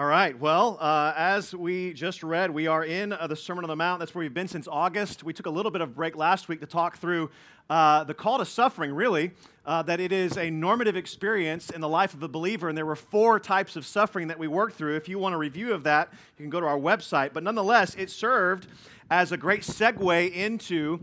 All right, well, as we just read, we are in the Sermon on the Mount. That's where we've been since August. We took a little bit of break last week to talk through the call to suffering, really, that it is a normative experience in the life of a believer, and there were four types of suffering that we worked through. If you want a review of that, you can go to our website. But nonetheless, it served as a great segue into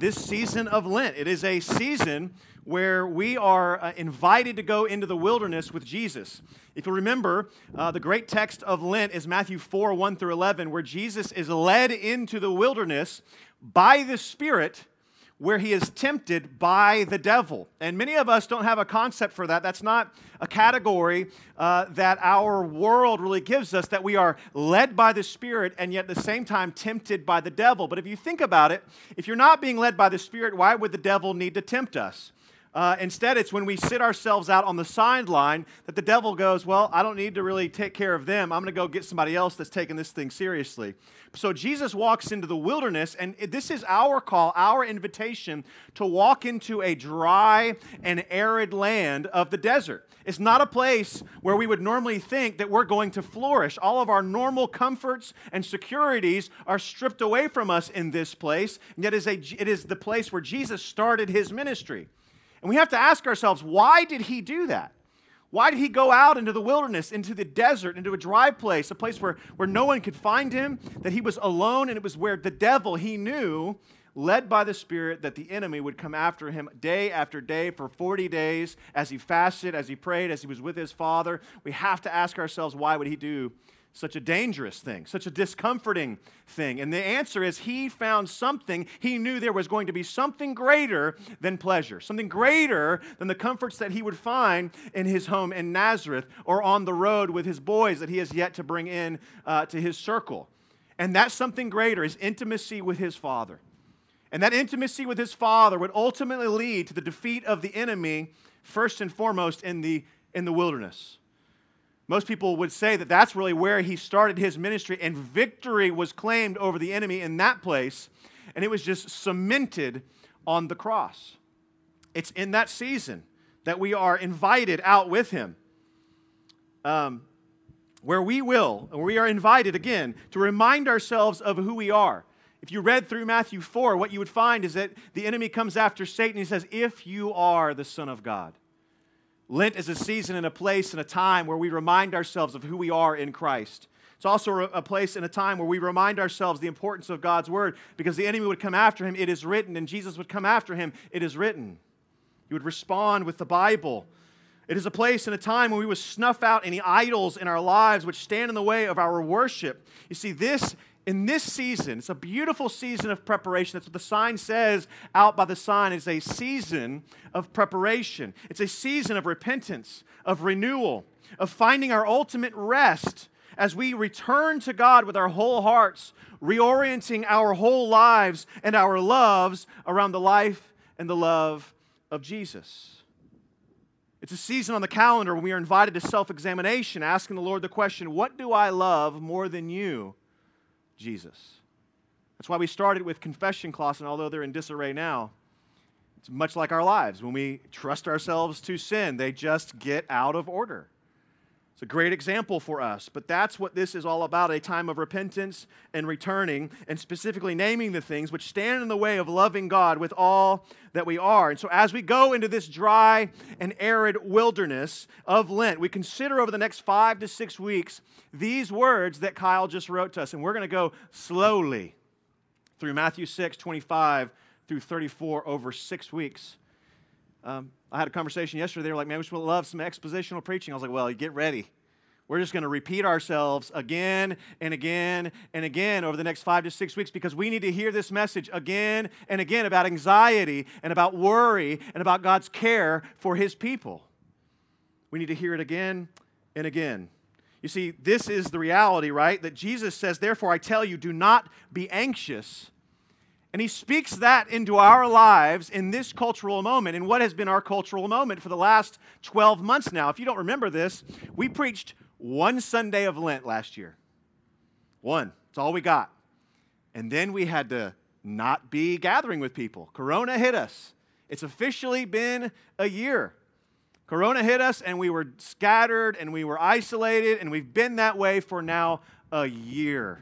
this season of Lent. It is a season where we are invited to go into the wilderness with Jesus. If you remember, the great text of Lent is Matthew 4, 1 through 11, where Jesus is led into the wilderness by the Spirit, where he is tempted by the devil. And many of us don't have a concept for that. That's not a category that our world really gives us, that we are led by the Spirit and yet at the same time tempted by the devil. But if you think about it, if you're not being led by the Spirit, why would the devil need to tempt us? Instead, it's when we sit ourselves out on the sideline that the devil goes, well, I don't need to really take care of them. I'm going to go get somebody else that's taking this thing seriously. So Jesus walks into the wilderness, and this is our call, our invitation to walk into a dry and arid land of the desert. It's not a place where we would normally think that we're going to flourish. All of our normal comforts and securities are stripped away from us in this place, and yet it is the place where Jesus started his ministry. And we have to ask ourselves, why did he do that? Why did he go out into the wilderness, into the desert, into a dry place, a place where no one could find him, that he was alone, and it was where the devil, he knew, led by the Spirit, that the enemy would come after him day after day for 40 days as he fasted, as he prayed, as he was with his Father. We have to ask ourselves, why would he do such a dangerous thing, such a discomforting thing? And the answer is he found something. He knew there was going to be something greater than pleasure, something greater than the comforts that he would find in his home in Nazareth or on the road with his boys that he has yet to bring in to his circle. And that something greater is intimacy with his Father. And that intimacy with his Father would ultimately lead to the defeat of the enemy, first and foremost in the wilderness. Most people would say that that's really where he started his ministry, and victory was claimed over the enemy in that place, and it was just cemented on the cross. It's in that season that we are invited out with him, we are invited again to remind ourselves of who we are. If you read through Matthew 4, what you would find is that the enemy comes after Satan. He says, if you are the Son of God. Lent is a season and a place and a time where we remind ourselves of who we are in Christ. It's also a place and a time where we remind ourselves the importance of God's Word, because the enemy would come after him, it is written, and Jesus would come after him, it is written. He would respond with the Bible. It is a place and a time when we would snuff out any idols in our lives which stand in the way of our worship. You see, in this season, it's a beautiful season of preparation. That's what the sign says out by the sign. It's a season of preparation. It's a season of repentance, of renewal, of finding our ultimate rest as we return to God with our whole hearts, reorienting our whole lives and our loves around the life and the love of Jesus. It's a season on the calendar when we are invited to self-examination, asking the Lord the question, what do I love more than you, Jesus? That's why we started with confession cloths, and although they're in disarray now, it's much like our lives. When we trust ourselves to sin, they just get out of order. It's a great example for us, but that's what this is all about, a time of repentance and returning, and specifically naming the things which stand in the way of loving God with all that we are. And so as we go into this dry and arid wilderness of Lent, we consider over the next 5 to 6 weeks these words that Kyle just wrote to us, and we're going to go slowly through Matthew 6, 25 through 34 over 6 weeks. I had a conversation yesterday. They were like, man, we should love some expositional preaching. I was like, well, get ready. We're just going to repeat ourselves again and again and again over the next 5 to 6 weeks, because we need to hear this message again and again about anxiety and about worry and about God's care for his people. We need to hear it again and again. You see, this is the reality, right? That Jesus says, therefore I tell you, do not be anxious. And he speaks that into our lives in this cultural moment, in what has been our cultural moment for the last 12 months now. If you don't remember this, we preached one Sunday of Lent last year. One. It's all we got. And then we had to not be gathering with people. Corona hit us. It's officially been a year. Corona hit us and we were scattered and we were isolated, and we've been that way for now a year.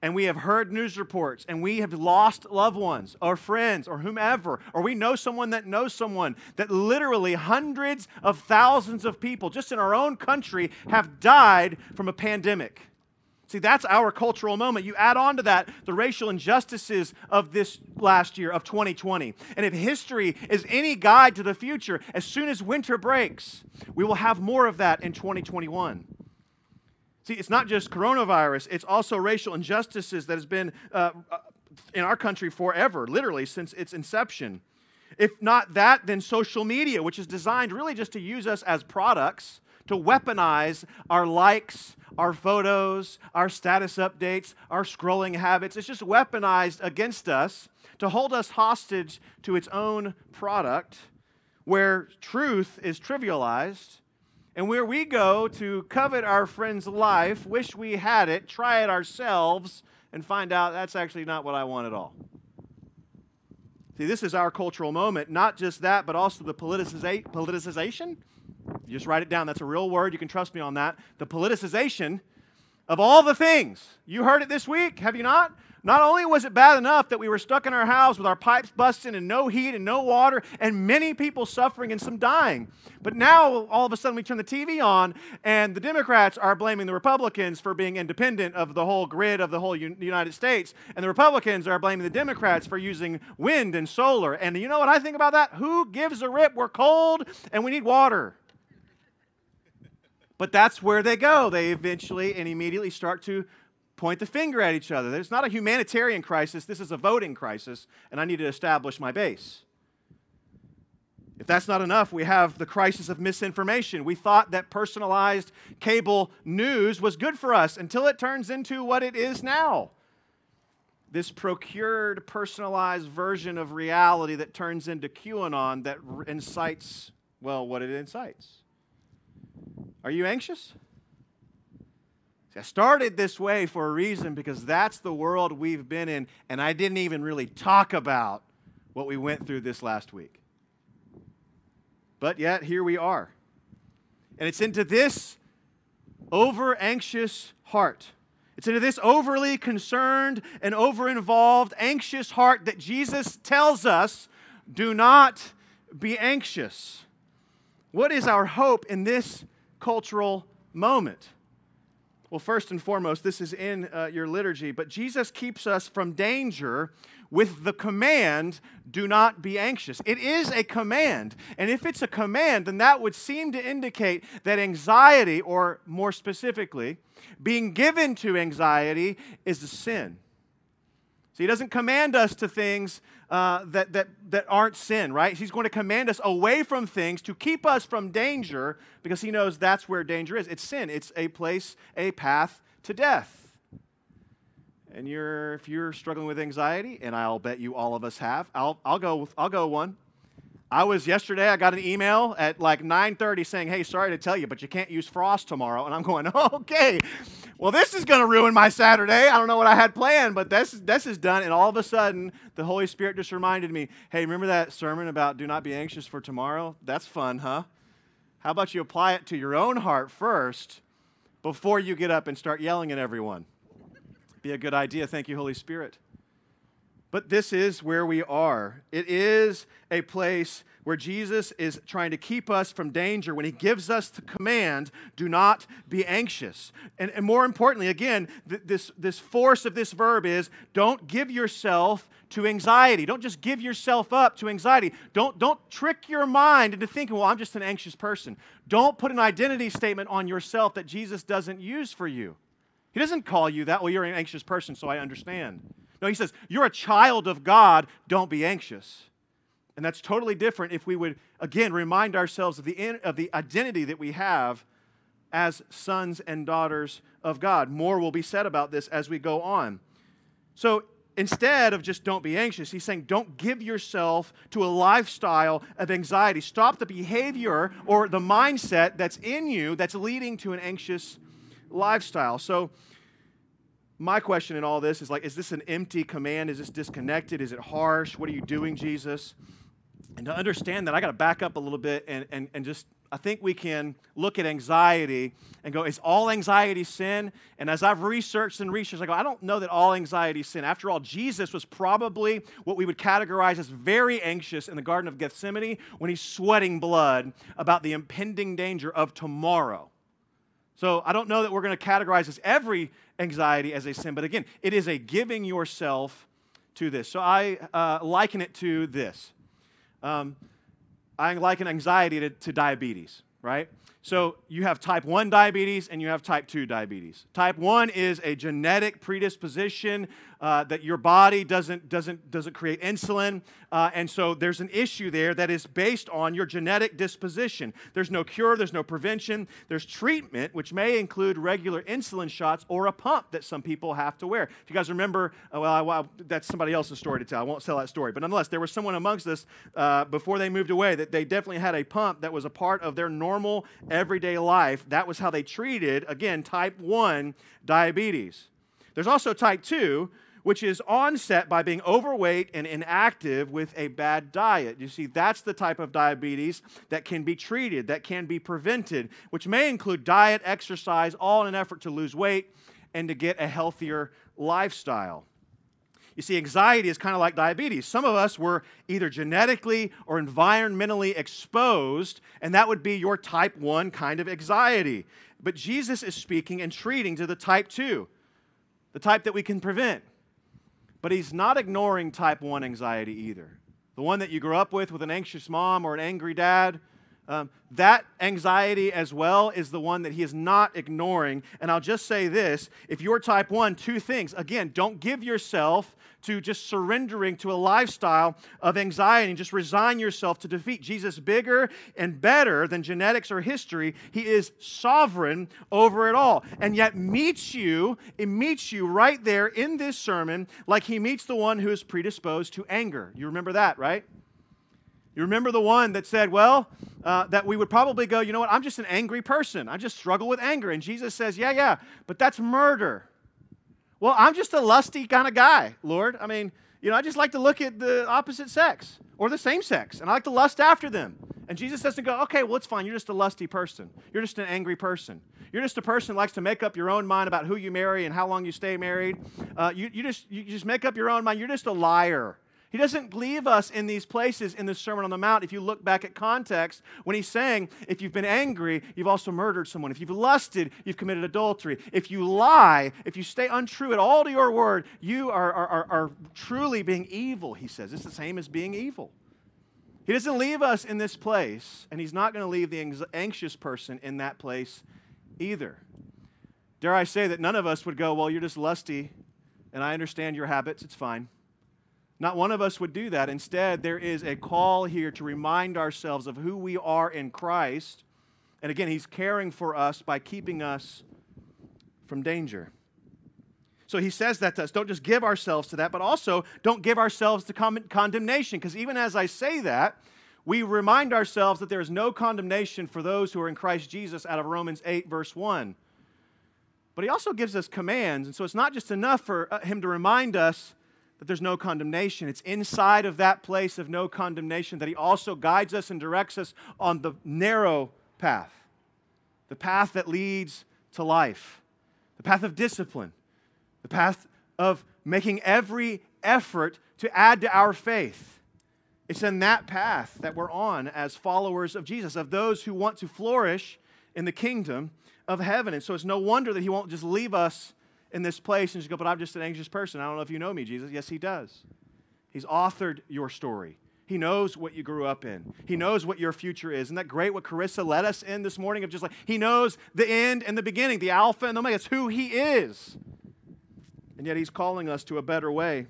And we have heard news reports, and we have lost loved ones or friends or whomever, or we know someone that literally hundreds of thousands of people just in our own country have died from a pandemic. See, that's our cultural moment. You add on to that the racial injustices of this last year, of 2020. And if history is any guide to the future, as soon as winter breaks, we will have more of that in 2021. See, it's not just coronavirus, it's also racial injustices that has been in our country forever, literally since its inception. If not that, then social media, which is designed really just to use us as products, to weaponize our likes, our photos, our status updates, our scrolling habits. It's just weaponized against us to hold us hostage to its own product, where truth is trivialized, and where we go to covet our friend's life, wish we had it, try it ourselves, and find out that's actually not what I want at all. See, this is our cultural moment. Not just that, but also the politicization. You just write it down. That's a real word. You can trust me on that. The politicization of all the things. You heard it this week, have you not? Not only was it bad enough that we were stuck in our house with our pipes busting and no heat and no water and many people suffering and some dying, but now all of a sudden we turn the TV on and the Democrats are blaming the Republicans for being independent of the whole grid of the whole United States, and the Republicans are blaming the Democrats for using wind and solar. And you know what I think about that? Who gives a rip? We're cold and we need water. But that's where they go. They eventually and immediately start to point the finger at each other. It's not a humanitarian crisis. This is a voting crisis, and I need to establish my base. If that's not enough, we have the crisis of misinformation. We thought that personalized cable news was good for us until it turns into what it is now. This procured, personalized version of reality that turns into QAnon that incites, well, what it incites. Are you anxious? I started this way for a reason, because that's the world we've been in, and I didn't even really talk about what we went through this last week. But yet, here we are. And it's into this over-anxious heart. It's into this overly concerned and over-involved, anxious heart that Jesus tells us, do not be anxious. What is our hope in this cultural moment? Well, first and foremost, this is in your liturgy, but Jesus keeps us from danger with the command, do not be anxious. It is a command, and if it's a command, then that would seem to indicate that anxiety, or more specifically, being given to anxiety, is a sin. So he doesn't command us to things that aren't sin, right? He's going to command us away from things to keep us from danger, because he knows that's where danger is. It's sin. It's a place, a path to death. And if you're struggling with anxiety, and I'll bet you all of us have, I'll go one. Yesterday I got an email at like 9:30 saying, hey, sorry to tell you, but you can't use frost tomorrow. And I'm going, okay. Well, this is going to ruin my Saturday. I don't know what I had planned, but this is done. And all of a sudden, the Holy Spirit just reminded me, hey, remember that sermon about do not be anxious for tomorrow? That's fun, huh? How about you apply it to your own heart first before you get up and start yelling at everyone? Be a good idea. Thank you, Holy Spirit. But this is where we are. It is a place where Jesus is trying to keep us from danger when he gives us the command, do not be anxious. And more importantly, again, this force of this verb is, don't give yourself to anxiety. Don't just give yourself up to anxiety. Don't trick your mind into thinking, well, I'm just an anxious person. Don't put an identity statement on yourself that Jesus doesn't use for you. He doesn't call you that. Well, you're an anxious person, so I understand. No, he says, you're a child of God. Don't be anxious. And that's totally different if we would, again, remind ourselves of the identity that we have as sons and daughters of God. More will be said about this as we go on. So instead of just don't be anxious, he's saying don't give yourself to a lifestyle of anxiety. Stop the behavior or the mindset that's in you that's leading to an anxious lifestyle. So my question in all this is like, is this an empty command? Is this disconnected? Is it harsh? What are you doing, Jesus? And to understand that, I got to back up a little bit and just I think we can look at anxiety and go, is all anxiety sin? And as I've researched, I go, I don't know that all anxiety is sin. After all, Jesus was probably what we would categorize as very anxious in the Garden of Gethsemane when he's sweating blood about the impending danger of tomorrow. So I don't know that we're going to categorize this every anxiety as a sin, but again, it is a giving yourself to this. So I liken it to this. I liken anxiety to diabetes, right? So you have type 1 diabetes and you have type 2 diabetes. Type 1 is a genetic predisposition that your body doesn't create insulin. And so there's an issue there that is based on your genetic disposition. There's no cure. There's no prevention. There's treatment, which may include regular insulin shots or a pump that some people have to wear. If you guys remember, that's somebody else's story to tell. I won't tell that story. But nonetheless, there was someone amongst us before they moved away that they definitely had a pump that was a part of their normal everyday life. That was how they treated, again, type 1 diabetes. There's also type 2, which is onset by being overweight and inactive with a bad diet. You see, that's the type of diabetes that can be treated, that can be prevented, which may include diet, exercise, all in an effort to lose weight and to get a healthier lifestyle. You see, anxiety is kind of like diabetes. Some of us were either genetically or environmentally exposed, and that would be your type 1 kind of anxiety. But Jesus is speaking and treating to the type 2, the type that we can prevent. But he's not ignoring type 1 anxiety either. The one that you grew up with an anxious mom or an angry dad, that anxiety as well is the one that he is not ignoring. And I'll just say this, if you're type 1, two things. Again, don't give yourself to just surrendering to a lifestyle of anxiety and just resign yourself to defeat. Jesus is bigger and better than genetics or history. He is sovereign over it all. And yet meets you right there in this sermon like he meets the one who is predisposed to anger. You remember that, right? You remember the one that said, that we would probably go, you know what, I'm just an angry person. I just struggle with anger. And Jesus says, yeah, but that's murder. Well, I'm just a lusty kind of guy, Lord. I mean, you know, I just like to look at the opposite sex or the same sex, and I like to lust after them. And Jesus doesn't go, okay, well, it's fine. You're just a lusty person. You're just an angry person. You're just a person who likes to make up your own mind about who you marry and how long you stay married. You just make up your own mind. You're just a liar. He doesn't leave us in these places in the Sermon on the Mount. If you look back at context, when he's saying, if you've been angry, you've also murdered someone. If you've lusted, you've committed adultery. If you lie, if you stay untrue at all to your word, you are truly being evil, he says. It's the same as being evil. He doesn't leave us in this place, and he's not going to leave the anxious person in that place either. Dare I say that none of us would go, well, you're just lusty, and I understand your habits, it's fine. Not one of us would do that. Instead, there is a call here to remind ourselves of who we are in Christ. And again, he's caring for us by keeping us from danger. So he says that to us. Don't just give ourselves to that, but also don't give ourselves to condemnation. Because even as I say that, we remind ourselves that there is no condemnation for those who are in Christ Jesus out of Romans 8, verse 1. But he also gives us commands. And so it's not just enough for him to remind us that there's no condemnation. It's inside of that place of no condemnation that he also guides us and directs us on the narrow path, the path that leads to life, the path of discipline, the path of making every effort to add to our faith. It's in that path that we're on as followers of Jesus, of those who want to flourish in the kingdom of heaven. And so it's no wonder that he won't just leave us in this place and just go, but I'm just an anxious person. I don't know if you know me, Jesus. Yes, he does. He's authored your story. He knows what you grew up in. He knows what your future is. Isn't that great what Carissa led us in this morning of just like, he knows the end and the beginning, the Alpha and the Omega. It's who he is. And yet he's calling us to a better way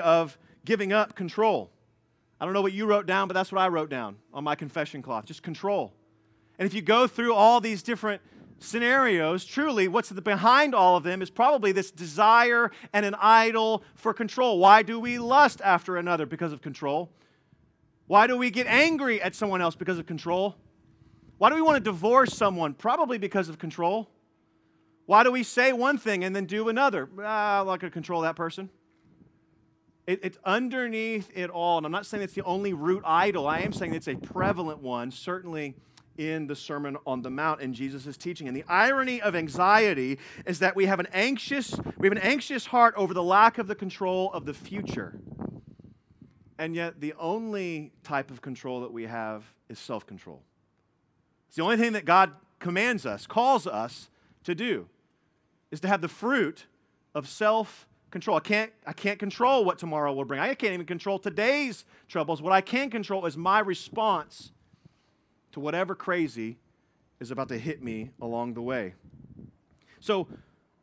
of giving up control. I don't know what you wrote down, but that's what I wrote down on my confession cloth, just control. And if you go through all these different scenarios, truly, what's behind all of them is probably this desire and an idol for control. Why do we lust after another? Because of control. Why do we get angry at someone else? Because of control. Why do we want to divorce someone? Probably because of control. Why do we say one thing and then do another? I like to control that person. It's underneath it all. And I'm not saying it's the only root idol. I am saying it's a prevalent one, certainly in the Sermon on the Mount and Jesus' teaching. And the irony of anxiety is that we have an anxious heart over the lack of the control of the future. And yet the only type of control that we have is self-control. It's the only thing that God commands us, calls us to do, is to have the fruit of self-control. I can't control what tomorrow will bring. I can't even control today's troubles. What I can control is my response to whatever crazy is about to hit me along the way. So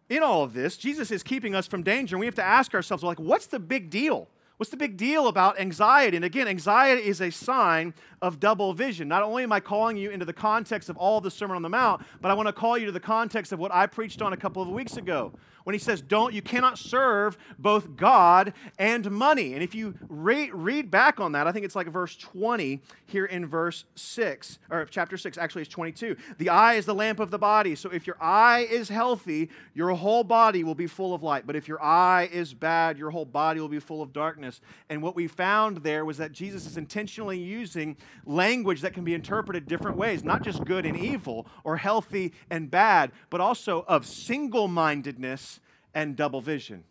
in all of this, Jesus is keeping us from danger, and we have to ask ourselves, like, what's the big deal? What's the big deal about anxiety? And again, anxiety is a sign of double vision. Not only am I calling you into the context of all of the Sermon on the Mount, but I want to call you to the context of what I preached on a couple of weeks ago when he says, you cannot serve both God and money. And if you read back on that, I think it's like verse 20 here in verse 6, or chapter 6, actually it's 22. The eye is the lamp of the body. So if your eye is healthy, your whole body will be full of light. But if your eye is bad, your whole body will be full of darkness. And what we found there was that Jesus is intentionally using language that can be interpreted different ways, not just good and evil or healthy and bad, but also of single-mindedness and double vision.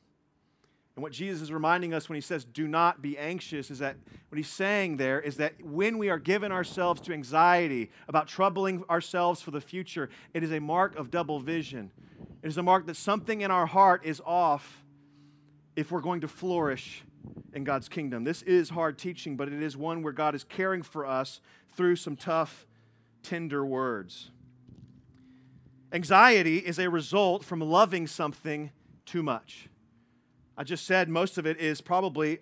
And what Jesus is reminding us when he says, do not be anxious, is that what he's saying there is that when we are giving ourselves to anxiety about troubling ourselves for the future, it is a mark of double vision. It is a mark that something in our heart is off if we're going to flourish in God's kingdom. This is hard teaching, but it is one where God is caring for us through some tough, tender words. Anxiety is a result from loving something too much. I just said most of it is probably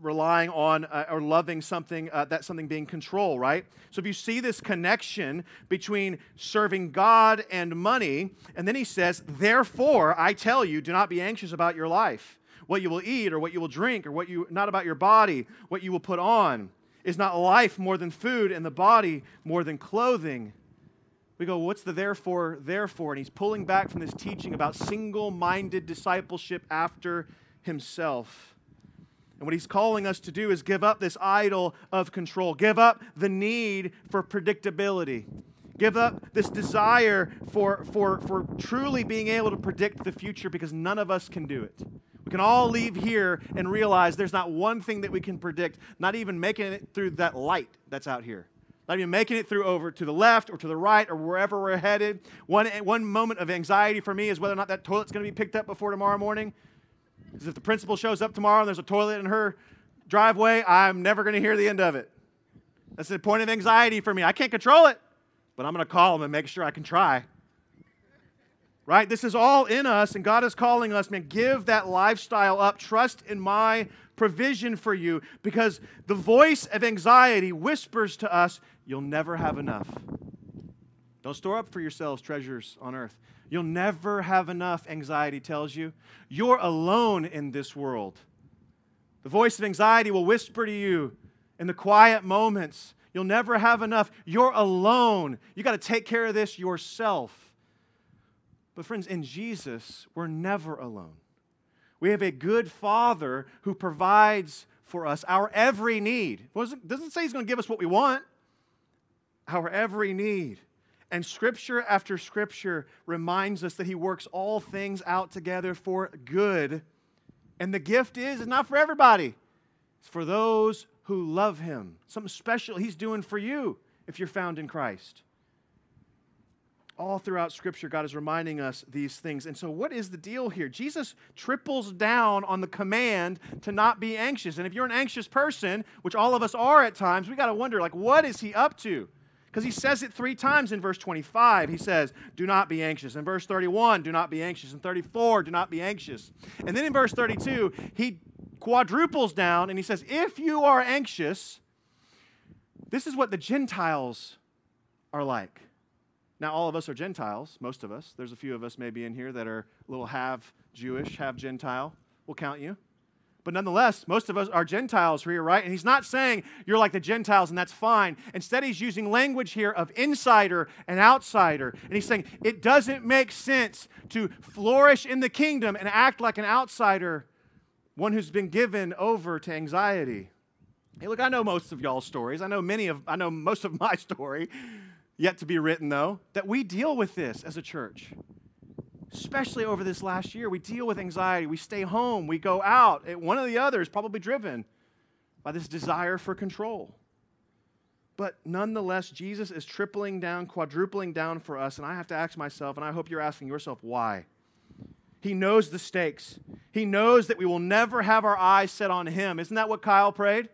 relying on or loving something, that something being control, right? So if you see this connection between serving God and money, and then he says, therefore, I tell you, do not be anxious about your life, what you will eat or what you will drink, or what you, not about your body, what you will put on. Is not life more than food and the body more than clothing? We go, what's the therefore, therefore? And he's pulling back from this teaching about single-minded discipleship after himself. And what he's calling us to do is give up this idol of control, give up the need for predictability. Give up this desire for truly being able to predict the future, because none of us can do it. We can all leave here and realize there's not one thing that we can predict, not even making it through that light that's out here, not even making it through over to the left or to the right or wherever we're headed. One moment of anxiety for me is whether or not that toilet's going to be picked up before tomorrow morning. Because if the principal shows up tomorrow and there's a toilet in her driveway, I'm never going to hear the end of it. That's the point of anxiety for me. I can't control it, but I'm going to call him and make sure I can try. Right? This is all in us, and God is calling us, man, give that lifestyle up. Trust in my provision for you, because the voice of anxiety whispers to us, you'll never have enough. Don't store up for yourselves treasures on earth. You'll never have enough, anxiety tells you. You're alone in this world. The voice of anxiety will whisper to you in the quiet moments, you'll never have enough. You're alone. You got to take care of this yourself. But friends, in Jesus, we're never alone. We have a good Father who provides for us our every need. It doesn't say he's going to give us what we want. Our every need. And Scripture after Scripture reminds us that he works all things out together for good. And the gift is not for everybody. It's for those who love him. Something special he's doing for you if you're found in Christ. All throughout Scripture, God is reminding us these things. And so what is the deal here? Jesus triples down on the command to not be anxious. And if you're an anxious person, which all of us are at times, we got to wonder, like, what is he up to? Because he says it 3 times in verse 25. He says, do not be anxious. In verse 31, do not be anxious. In 34, do not be anxious. And then in verse 32, he quadruples down and he says, if you are anxious, this is what the Gentiles are like. Now, all of us are Gentiles, most of us. There's a few of us maybe in here that are a little half Jewish, half Gentile. We'll count you. But nonetheless, most of us are Gentiles here, right? And he's not saying you're like the Gentiles and that's fine. Instead, he's using language here of insider and outsider. And he's saying it doesn't make sense to flourish in the kingdom and act like an outsider one who's been given over to anxiety. Hey, look, I know most of y'all's stories. I know most of my story, yet to be written, though, that we deal with this as a church. Especially over this last year, we deal with anxiety. We stay home. We go out. One of the others probably driven by this desire for control. But nonetheless, Jesus is tripling down, quadrupling down for us. And I have to ask myself, and I hope you're asking yourself, why? He knows the stakes. He knows that we will never have our eyes set on him. Isn't that what Kyle prayed?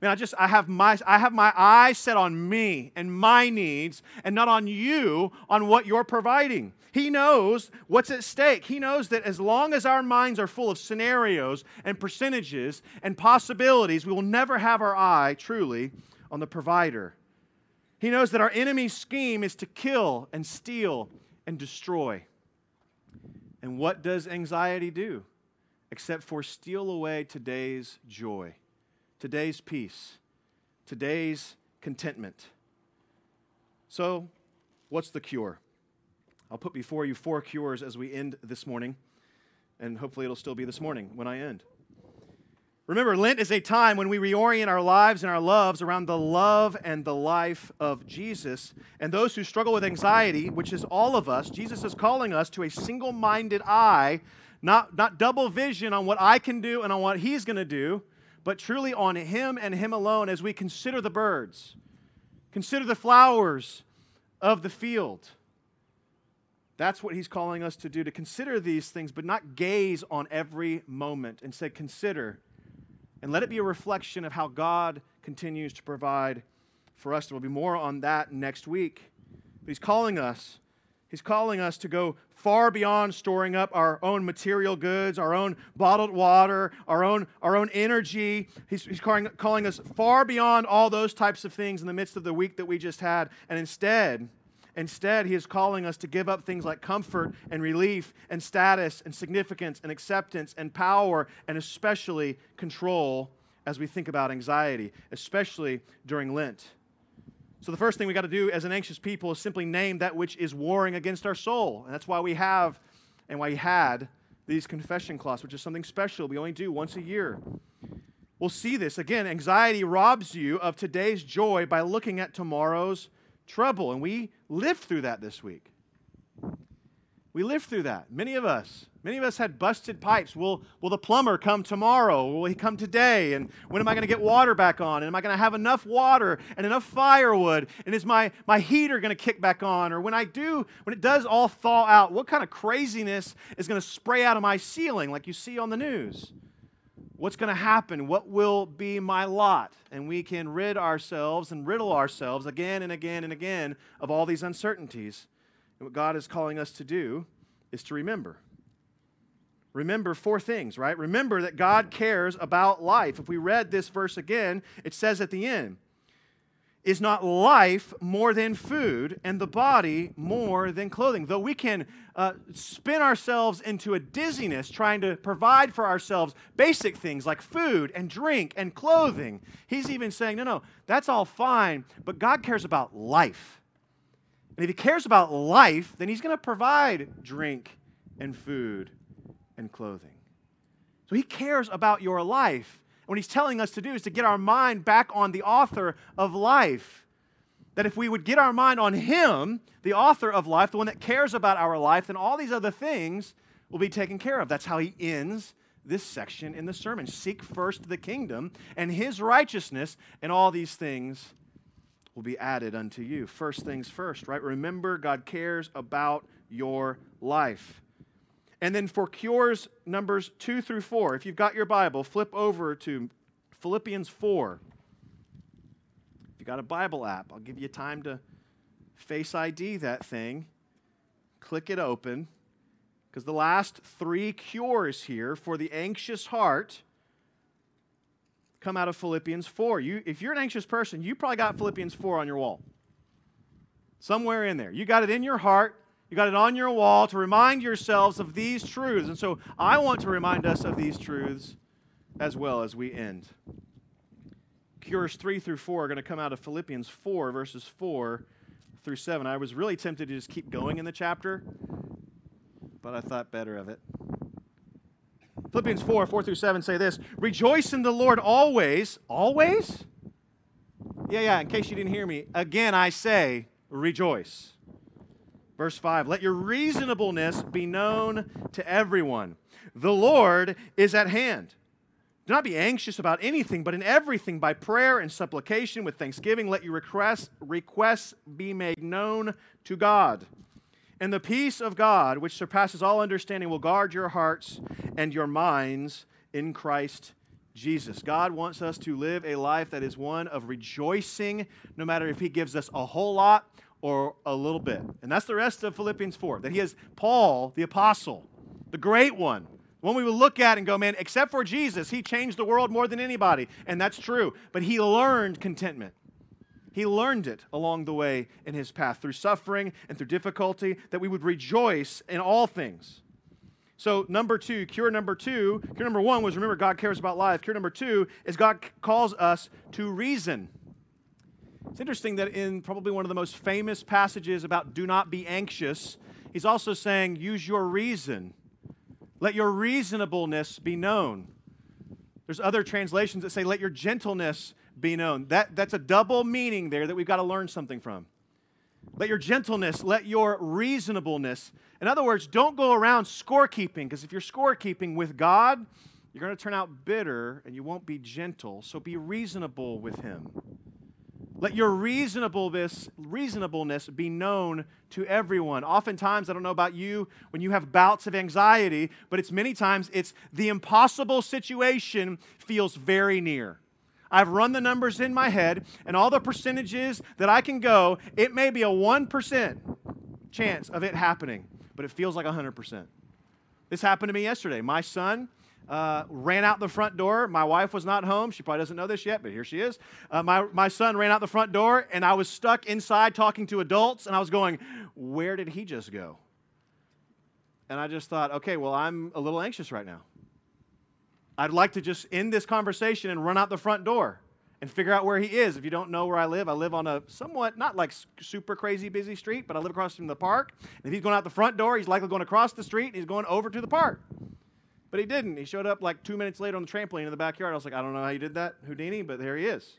Man, I have my eyes set on me and my needs and not on you, on what you're providing. He knows what's at stake. He knows that as long as our minds are full of scenarios and percentages and possibilities, we will never have our eye truly on the provider. He knows that our enemy's scheme is to kill and steal and destroy. And what does anxiety do except for steal away today's joy? Today's peace, today's contentment. So, what's the cure? I'll put before you four cures as we end this morning, and hopefully it'll still be this morning when I end. Remember, Lent is a time when we reorient our lives and our loves around the love and the life of Jesus. And those who struggle with anxiety, which is all of us, Jesus is calling us to a single-minded eye, not double vision on what I can do and on what he's going to do, but truly on him and him alone as we consider the birds, consider the flowers of the field. That's what he's calling us to do, to consider these things, but not gaze on every moment. Instead, consider and let it be a reflection of how God continues to provide for us. There will be more on that next week. But he's calling us to go far beyond storing up our own material goods, our own bottled water, our own energy. He's calling us far beyond all those types of things in the midst of the week that we just had. And instead, he is calling us to give up things like comfort and relief and status and significance and acceptance and power and especially control as we think about anxiety, especially during Lent. So the first thing we got to do as an anxious people is simply name that which is warring against our soul. And that's why we have and why we had these confession cloths, which is something special we only do once a year. We'll see this. Again, anxiety robs you of today's joy by looking at tomorrow's trouble. And we lived through that this week. We lived through that. Many of us had busted pipes. Will the plumber come tomorrow? Will he come today? And when am I going to get water back on? And am I going to have enough water and enough firewood? And is my heater going to kick back on? Or when it does all thaw out, what kind of craziness is going to spray out of my ceiling like you see on the news? What's going to happen? What will be my lot? And we can rid ourselves and riddle ourselves again and again and again of all these uncertainties. And what God is calling us to do is to remember. Remember four things, right? Remember that God cares about life. If we read this verse again, it says at the end, is not life more than food and the body more than clothing? Though we can spin ourselves into a dizziness trying to provide for ourselves basic things like food and drink and clothing, he's even saying, no, that's all fine, but God cares about life. And if he cares about life, then he's going to provide drink and food and clothing. So he cares about your life. And what he's telling us to do is to get our mind back on the author of life. That if we would get our mind on him, the author of life, the one that cares about our life, then all these other things will be taken care of. That's how he ends this section in the sermon. Seek first the kingdom and his righteousness, and all these things will be added unto you. First things first, right? Remember, God cares about your life. And then for cures, numbers 2 through 4, if you've got your Bible, flip over to Philippians 4. If you've got a Bible app, I'll give you time to Face ID that thing, click it open, because the last three cures here for the anxious heart come out of Philippians 4. If you're an anxious person, you probably got Philippians 4 on your wall. Somewhere in there. You got it in your heart. You got it on your wall to remind yourselves of these truths. And so I want to remind us of these truths as well as we end. Cures 3 through 4 are going to come out of Philippians 4, verses 4 through 7. I was really tempted to just keep going in the chapter, but I thought better of it. Philippians 4, 4 through 7 say this: rejoice in the Lord always. Always? Yeah, in case you didn't hear me. Again, I say, rejoice. Verse 5, let your reasonableness be known to everyone. The Lord is at hand. Do not be anxious about anything, but in everything, by prayer and supplication with thanksgiving, let your requests be made known to God. And the peace of God, which surpasses all understanding, will guard your hearts and your minds in Christ Jesus. God wants us to live a life that is one of rejoicing, no matter if He gives us a whole lot or a little bit. And that's the rest of Philippians 4, that he is Paul, the apostle, the great one. One we will look at and go, man, except for Jesus, he changed the world more than anybody. And that's true. But he learned contentment. He learned it along the way in his path through suffering and through difficulty, that we would rejoice in all things. So cure number one was, remember, God cares about life. Cure number two is God calls us to reason. It's interesting that in probably one of the most famous passages about do not be anxious, he's also saying use your reason. Let your reasonableness be known. There's other translations that say, let your gentleness be known. That's a double meaning there that we've got to learn something from. Let your gentleness, let your reasonableness. In other words, don't go around scorekeeping, because if you're scorekeeping with God, you're going to turn out bitter and you won't be gentle. So be reasonable with Him. Let your reasonableness be known to everyone. Oftentimes, I don't know about you, when you have bouts of anxiety, but it's many times it's the impossible situation feels very near. I've run the numbers in my head, and all the percentages that I can go, it may be a 1% chance of it happening, but it feels like 100%. This happened to me yesterday. My son ran out the front door. My wife was not home. She probably doesn't know this yet, but here she is. My son ran out the front door, and I was stuck inside talking to adults, and I was going, where did he just go? And I just thought, okay, well, I'm a little anxious right now. I'd like to just end this conversation and run out the front door and figure out where he is. If you don't know where I live on a somewhat, not like super crazy busy street, but I live across from the park. And if he's going out the front door, he's likely going across the street, and he's going over to the park. But he didn't. He showed up like 2 minutes later on the trampoline in the backyard. I was like, I don't know how you did that, Houdini, but there he is.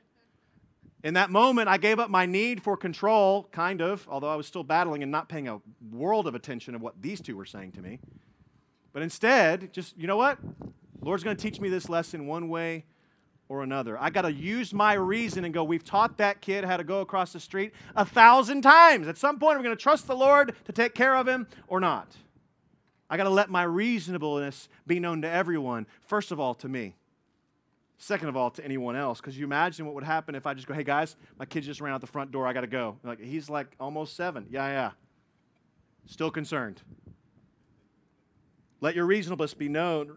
In that moment, I gave up my need for control, kind of, although I was still battling and not paying a world of attention of what these two were saying to me. But instead, just, you know what? The Lord's going to teach me this lesson one way or another. I got to use my reason and go, we've taught that kid how to go across the street 1,000 times. At some point, we're going to trust the Lord to take care of him or not. I got to let my reasonableness be known to everyone. First of all, to me. Second of all, to anyone else. Because you imagine what would happen if I just go, hey, guys, my kid just ran out the front door. I got to go. Like, he's like almost 7. Yeah. Still concerned. Let your reasonableness be known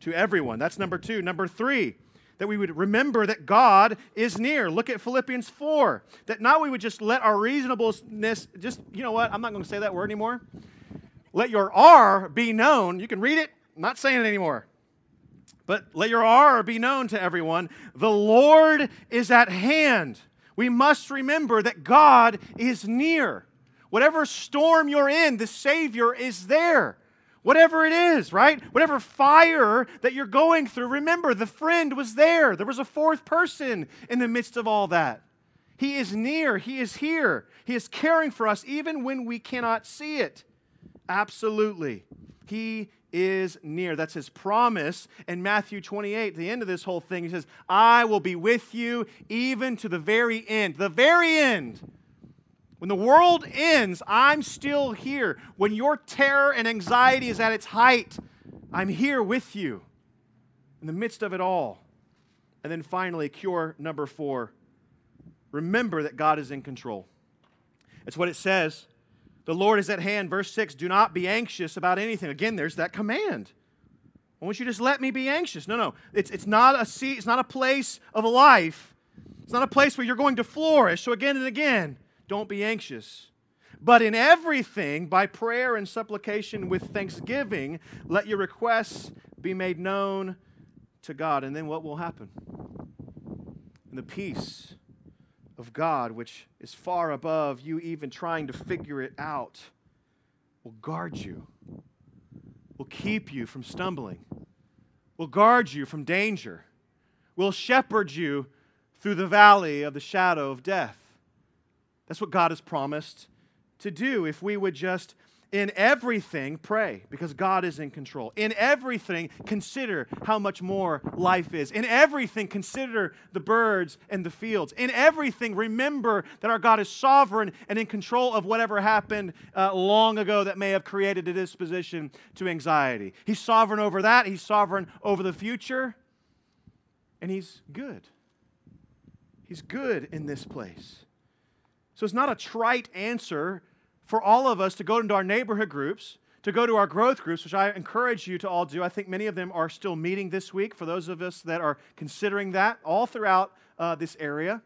to everyone. That's number two. Number three, that we would remember that God is near. Look at Philippians 4. That now we would just let our reasonableness, just, you know what, I'm not going to say that word anymore. Let your R be known. You can read it. I'm not saying it anymore. But let your R be known to everyone. The Lord is at hand. We must remember that God is near. Whatever storm you're in, the Savior is there. Whatever it is, right? Whatever fire that you're going through, remember, the friend was there. There was a fourth person in the midst of all that. He is near. He is here. He is caring for us even when we cannot see it. Absolutely. He is near. That's His promise in Matthew 28, the end of this whole thing. He says, I will be with you even to the very end. The very end. When the world ends, I'm still here. When your terror and anxiety is at its height, I'm here with you in the midst of it all. And then finally, cure number four, remember that God is in control. That's what it says. The Lord is at hand. Verse 6, do not be anxious about anything. Again, there's that command. Why won't you just let me be anxious? No. It's not a place of life. It's not a place where you're going to flourish. So again and again, don't be anxious. But in everything, by prayer and supplication with thanksgiving, let your requests be made known to God. And then what will happen? And the peace of God, which is far above you even trying to figure it out, will guard you. will keep you from stumbling, will guard you from danger, will shepherd you through the valley of the shadow of death. That's what God has promised to do if we would just, in everything, pray, because God is in control. In everything, consider how much more life is. In everything, consider the birds and the fields. In everything, remember that our God is sovereign and in control of whatever happened long ago that may have created a disposition to anxiety. He's sovereign over that. He's sovereign over the future. And He's good. He's good in this place. So it's not a trite answer for all of us to go into our neighborhood groups, to go to our growth groups, which I encourage you to all do. I think many of them are still meeting this week, for those of us that are considering that, all throughout this area.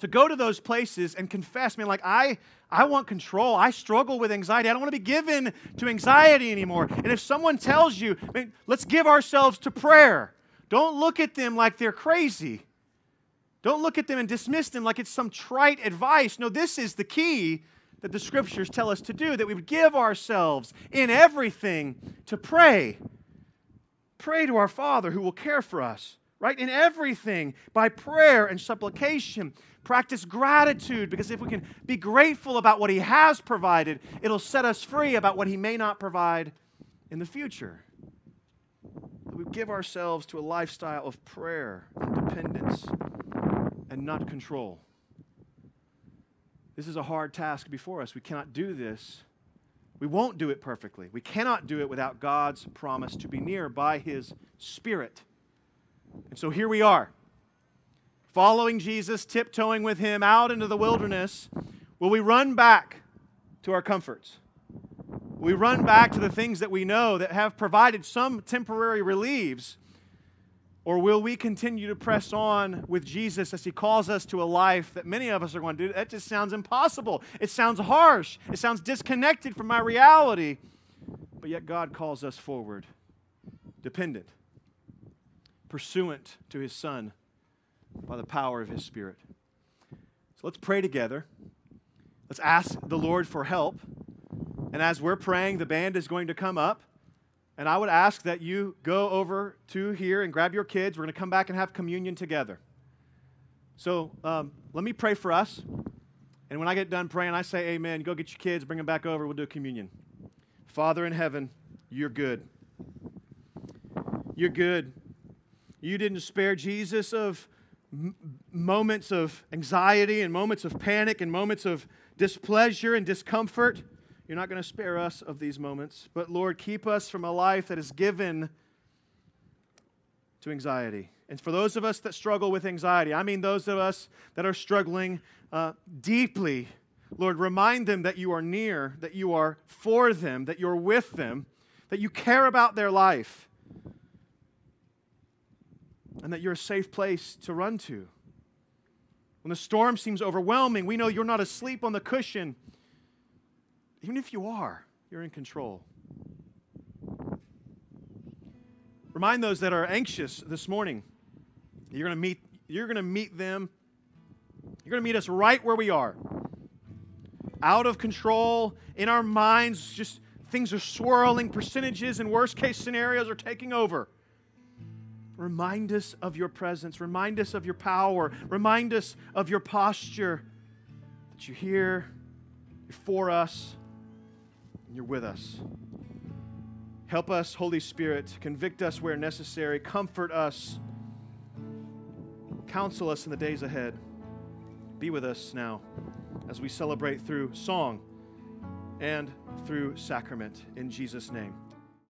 To go to those places and confess, man, like, I want control. I struggle with anxiety. I don't want to be given to anxiety anymore. And if someone tells you, man, let's give ourselves to prayer, don't look at them like they're crazy. Don't look at them and dismiss them like it's some trite advice. No, this is the key that the Scriptures tell us to do, that we would give ourselves in everything to pray. Pray to our Father who will care for us, right? In everything, by prayer and supplication. Practice gratitude, because if we can be grateful about what He has provided, it'll set us free about what He may not provide in the future. We give ourselves to a lifestyle of prayer and dependence and not control. This is a hard task before us. We cannot do this. We won't do it perfectly. We cannot do it without God's promise to be near by His Spirit. And so here we are, following Jesus, tiptoeing with Him out into the wilderness. Will we run back to our comforts? Will we run back to the things that we know that have provided some temporary reliefs? Or will we continue to press on with Jesus as He calls us to a life that many of us are going to do? That just sounds impossible. It sounds harsh. It sounds disconnected from my reality. But yet God calls us forward, dependent, pursuant to His Son by the power of His Spirit. So let's pray together. Let's ask the Lord for help. And as we're praying, the band is going to come up. And I would ask that you go over to here and grab your kids. We're going to come back and have communion together. So let me pray for us. And when I get done praying, I say amen. Go get your kids, bring them back over. We'll do communion. Father in heaven, You're good. You're good. You didn't spare Jesus of moments of anxiety and moments of panic and moments of displeasure and discomfort. You're not going to spare us of these moments. But Lord, keep us from a life that is given to anxiety. And for those of us that struggle with anxiety, I mean those of us that are struggling deeply, Lord, remind them that You are near, that You are for them, that You're with them, that You care about their life, and that You're a safe place to run to. When the storm seems overwhelming, we know You're not asleep on the cushion. Even if You are, You're in control. Remind those that are anxious this morning. You're going to meet them. You're going to meet us right where we are. Out of control, in our minds, just things are swirling, percentages and worst-case scenarios are taking over. Remind us of Your presence. Remind us of Your power. Remind us of Your posture, that You're here, You're for us, and You're with us. Help us, Holy Spirit, convict us where necessary, comfort us, counsel us in the days ahead. Be with us now as we celebrate through song and through sacrament. In Jesus' name.